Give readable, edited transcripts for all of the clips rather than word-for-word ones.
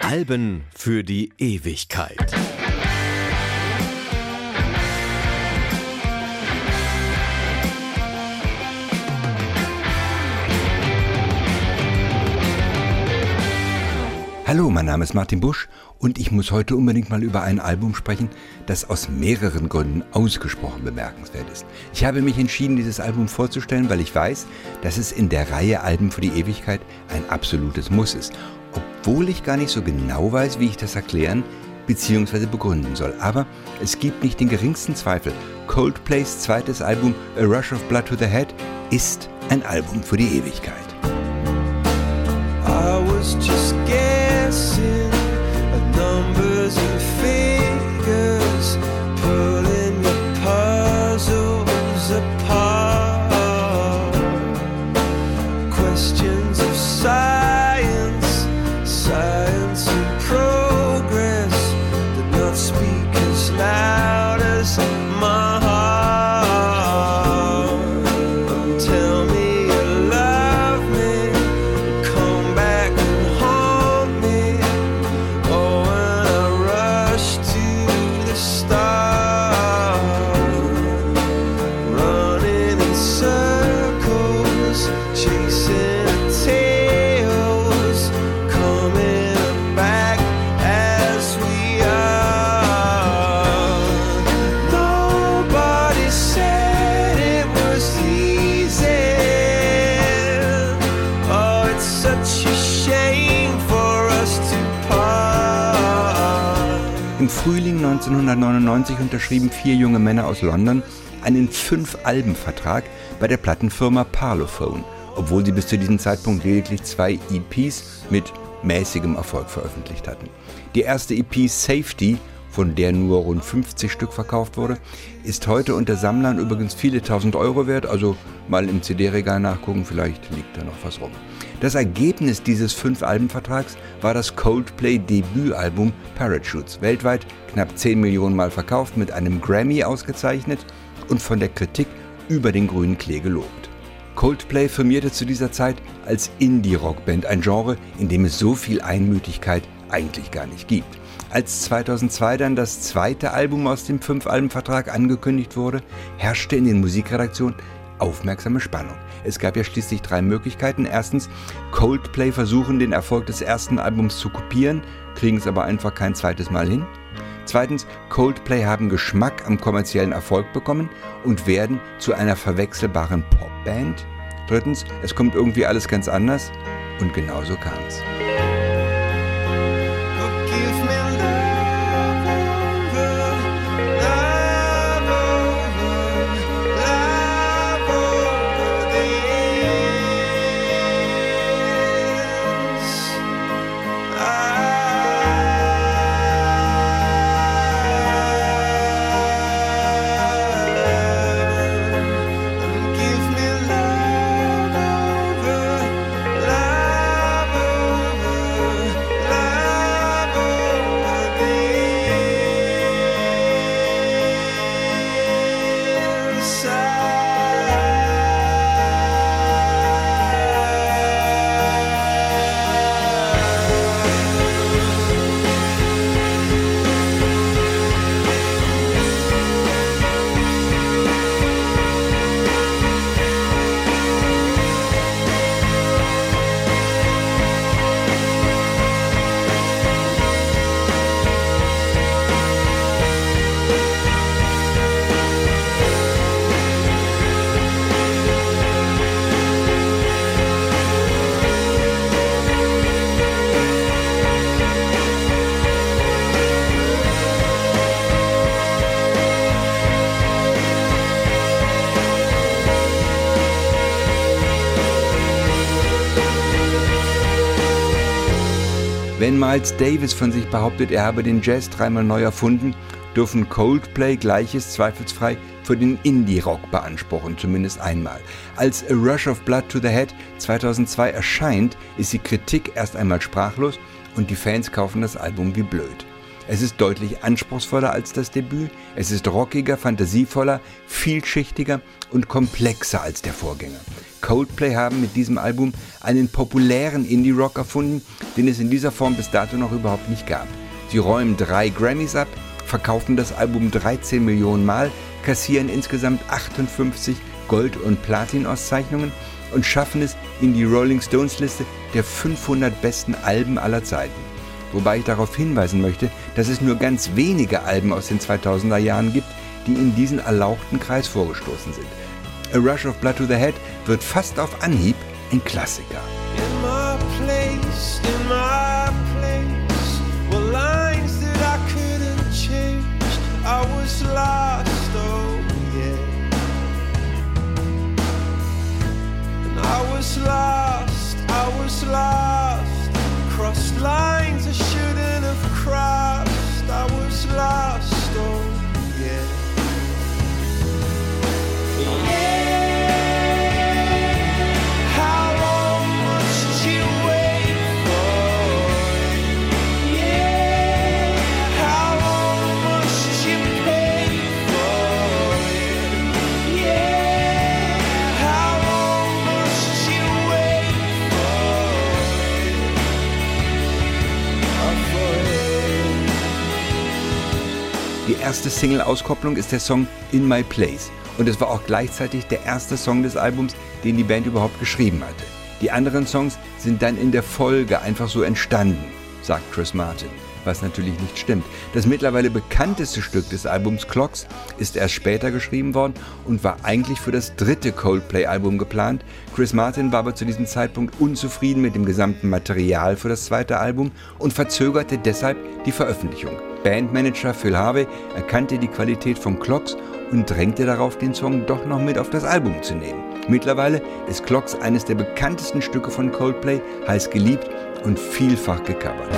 Alben für die Ewigkeit. Hallo, mein Name ist Martin Busch und ich muss heute unbedingt mal über ein Album sprechen, das aus mehreren Gründen ausgesprochen bemerkenswert ist. Ich habe mich entschieden, dieses Album vorzustellen, weil ich weiß, dass es in der Reihe Alben für die Ewigkeit ein absolutes Muss ist. Obwohl ich gar nicht so genau weiß, wie ich das erklären bzw. begründen soll. Aber es gibt nicht den geringsten Zweifel. Coldplays zweites Album A Rush of Blood to the Head ist ein Album für die Ewigkeit. I was just guessing at numbers and figures, pulling the puzzles apart. Questions of science, science and progress did not speak as loud as my heart. Tell me you love me, come back and haunt me. Oh, when I rush to the stars, running in circles, chasing tails, coming back as we are. Nobody said it was easy. Oh, it's such a shame for us to part. Im Frühling 1999 unterschrieben 4 junge Männer aus London einen 5-Alben-Vertrag bei der Plattenfirma Parlophone, obwohl sie bis zu diesem Zeitpunkt lediglich 2 EPs mit mäßigem Erfolg veröffentlicht hatten. Die erste EP Safety, von der nur rund 50 Stück verkauft wurde, ist heute unter Sammlern übrigens viele 1.000 Euro wert, also mal im CD-Regal nachgucken, vielleicht liegt da noch was rum. Das Ergebnis dieses 5-Alben-Vertrags war das Coldplay-Debütalbum Parachutes, weltweit knapp 10 Millionen Mal verkauft, mit einem Grammy ausgezeichnet und von der Kritik über den grünen Klee gelobt. Coldplay firmierte zu dieser Zeit als Indie-Rockband, ein Genre, in dem es so viel Einmütigkeit eigentlich gar nicht gibt. Als 2002 dann das zweite Album aus dem 5-Alben-Vertrag angekündigt wurde, herrschte in den Musikredaktionen aufmerksame Spannung. Es gab ja schließlich 3 Möglichkeiten. Erstens, Coldplay versuchen, den Erfolg des ersten Albums zu kopieren, kriegen es aber einfach kein zweites Mal hin. Zweitens, Coldplay haben Geschmack am kommerziellen Erfolg bekommen und werden zu einer verwechselbaren Popband. Drittens, es kommt irgendwie alles ganz anders, und genauso kam es. Wenn Miles Davis von sich behauptet, er habe den Jazz dreimal neu erfunden, dürfen Coldplay Gleiches zweifelsfrei für den Indie-Rock beanspruchen, zumindest einmal. Als A Rush of Blood to the Head 2002 erscheint, ist die Kritik erst einmal sprachlos und die Fans kaufen das Album wie blöd. Es ist deutlich anspruchsvoller als das Debüt, es ist rockiger, fantasievoller, vielschichtiger und komplexer als der Vorgänger. Coldplay haben mit diesem Album einen populären Indie-Rock erfunden, den es in dieser Form bis dato noch überhaupt nicht gab. Sie räumen 3 Grammys ab, verkaufen das Album 13 Millionen Mal, kassieren insgesamt 58 Gold- und Platin-Auszeichnungen und schaffen es in die Rolling Stones-Liste der 500 besten Alben aller Zeiten. Wobei ich darauf hinweisen möchte, dass es nur ganz wenige Alben aus den 2000er Jahren gibt, die in diesen erlauchten Kreis vorgestoßen sind. A Rush of Blood to the Head wird fast auf Anhieb ein Klassiker. I was lost, crossed lines I shouldn't have crossed. I was lost, oh yeah. Yeah, how long must you wait for? Yeah, how long must you pay for? Yeah. Die erste Single-Auskopplung ist der Song In My Place und es war auch gleichzeitig der erste Song des Albums, den die Band überhaupt geschrieben hatte. Die anderen Songs sind dann in der Folge einfach so entstanden, sagt Chris Martin, was natürlich nicht stimmt. Das mittlerweile bekannteste Stück des Albums Clocks ist erst später geschrieben worden und war eigentlich für das 3. Coldplay-Album geplant. Chris Martin war aber zu diesem Zeitpunkt unzufrieden mit dem gesamten Material für das 2. Album und verzögerte deshalb die Veröffentlichung. Bandmanager Phil Harvey erkannte die Qualität von Clocks und drängte darauf, den Song doch noch mit auf das Album zu nehmen. Mittlerweile ist Clocks eines der bekanntesten Stücke von Coldplay, heiß geliebt und vielfach gecovert.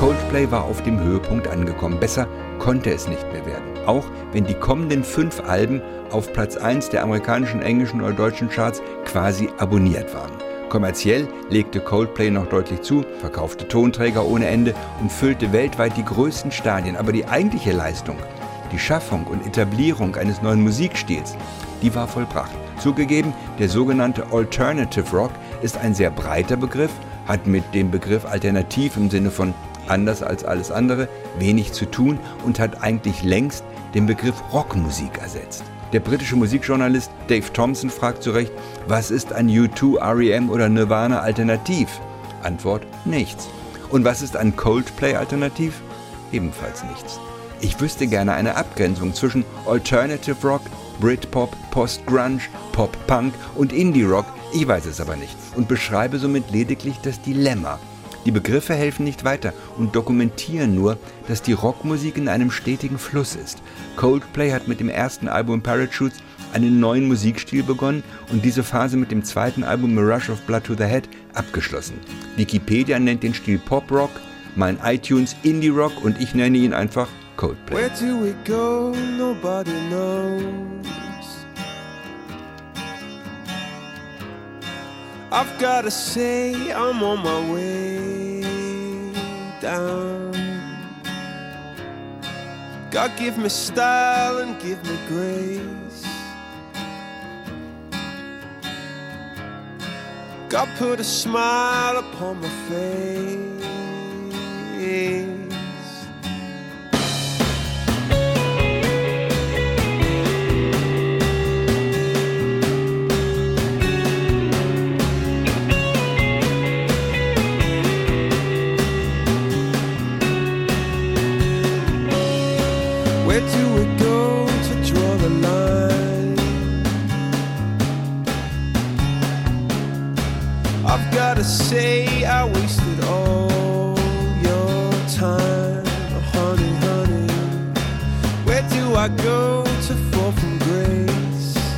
Coldplay war auf dem Höhepunkt angekommen. Besser konnte es nicht mehr werden. Auch wenn die kommenden 5 Alben auf Platz 1 der amerikanischen, englischen oder deutschen Charts quasi abonniert waren. Kommerziell legte Coldplay noch deutlich zu, verkaufte Tonträger ohne Ende und füllte weltweit die größten Stadien. Aber die eigentliche Leistung, die Schaffung und Etablierung eines neuen Musikstils, die war vollbracht. Zugegeben, der sogenannte Alternative Rock ist ein sehr breiter Begriff, hat mit dem Begriff alternativ im Sinne von anders als alles andere wenig zu tun und hat eigentlich längst den Begriff Rockmusik ersetzt. Der britische Musikjournalist Dave Thompson fragt zu Recht, was ist an U2, R.E.M. oder Nirvana alternativ? Antwort: nichts. Und was ist an Coldplay alternativ? Ebenfalls nichts. Ich wüsste gerne eine Abgrenzung zwischen Alternative Rock, Britpop, Post-Grunge, Pop-Punk und Indie-Rock, ich weiß es aber nicht und beschreibe somit lediglich das Dilemma. Die Begriffe helfen nicht weiter und dokumentieren nur, dass die Rockmusik in einem stetigen Fluss ist. Coldplay hat mit dem ersten Album Parachutes einen neuen Musikstil begonnen und diese Phase mit dem 2. Album A Rush of Blood to the Head abgeschlossen. Wikipedia nennt den Stil Pop-Rock, mein iTunes Indie-Rock und ich nenne ihn einfach Coldplay. Where do we go? Nobody knows. I've gotta say I'm on my way down. God give me style and give me grace. God put a smile upon my face. Say I wasted all your time, honey, honey. Where do I go to fall from grace?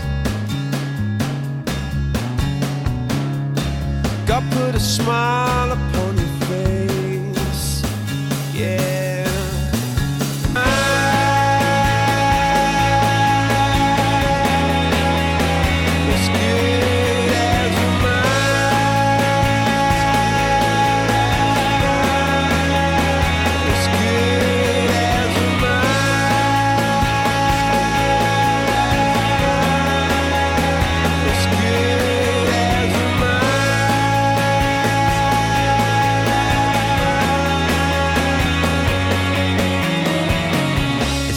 God put a smile upon your face, yeah.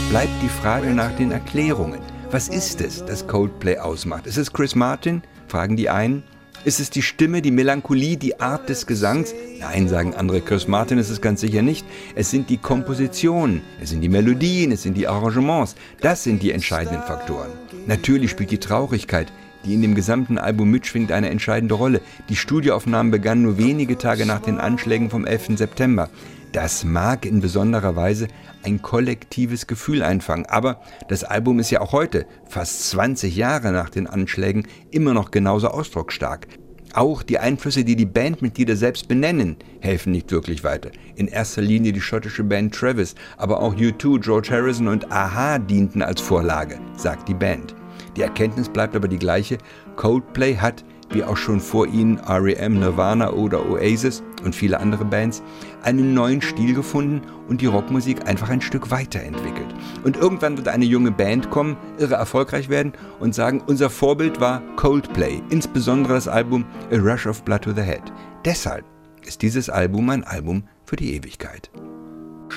Bleibt die Frage nach den Erklärungen. Was ist es, das Coldplay ausmacht? Ist es Chris Martin? Fragen die einen. Ist es die Stimme, die Melancholie, die Art des Gesangs? Nein, sagen andere, Chris Martin ist es ganz sicher nicht. Es sind die Kompositionen, es sind die Melodien, es sind die Arrangements. Das sind die entscheidenden Faktoren. Natürlich spielt die Traurigkeit, die in dem gesamten Album mitschwingt, eine entscheidende Rolle. Die Studioaufnahmen begannen nur wenige Tage nach den Anschlägen vom 11. September. Das mag in besonderer Weise ein kollektives Gefühl einfangen, aber das Album ist ja auch heute, fast 20 Jahre nach den Anschlägen, immer noch genauso ausdrucksstark. Auch die Einflüsse, die die Bandmitglieder selbst benennen, helfen nicht wirklich weiter. In erster Linie die schottische Band Travis, aber auch U2, George Harrison und A-ha dienten als Vorlage, sagt die Band. Die Erkenntnis bleibt aber die gleiche, Coldplay hat, wie auch schon vor ihnen R.E.M., Nirvana oder Oasis und viele andere Bands, einen neuen Stil gefunden und die Rockmusik einfach ein Stück weiterentwickelt. Und irgendwann wird eine junge Band kommen, irre erfolgreich werden und sagen, unser Vorbild war Coldplay, insbesondere das Album A Rush of Blood to the Head. Deshalb ist dieses Album ein Album für die Ewigkeit.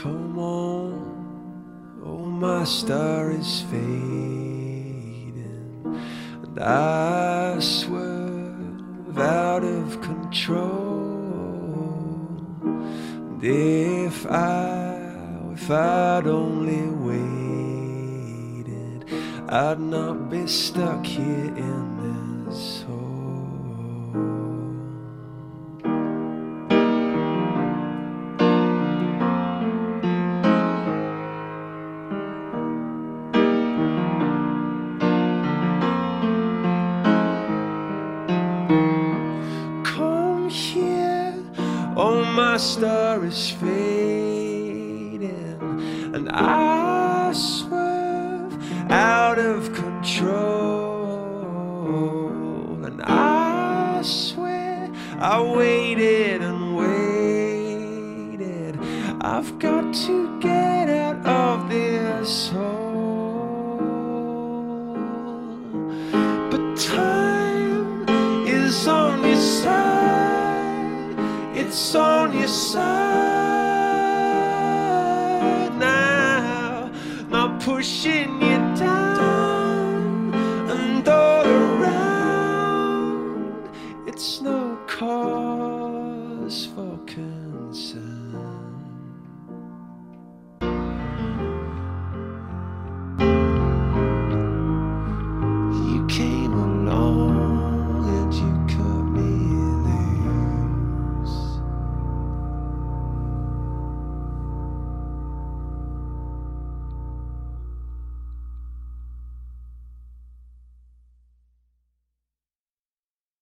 Come on, oh my star is fading and I swear out of control, and if I'd only waited, I'd not be stuck here in this hole. My star is fading and I swerve out of control, and I swear I waited and waited. I've got to get out of this hole, but time is on your side. It's on your side now, not pushing you.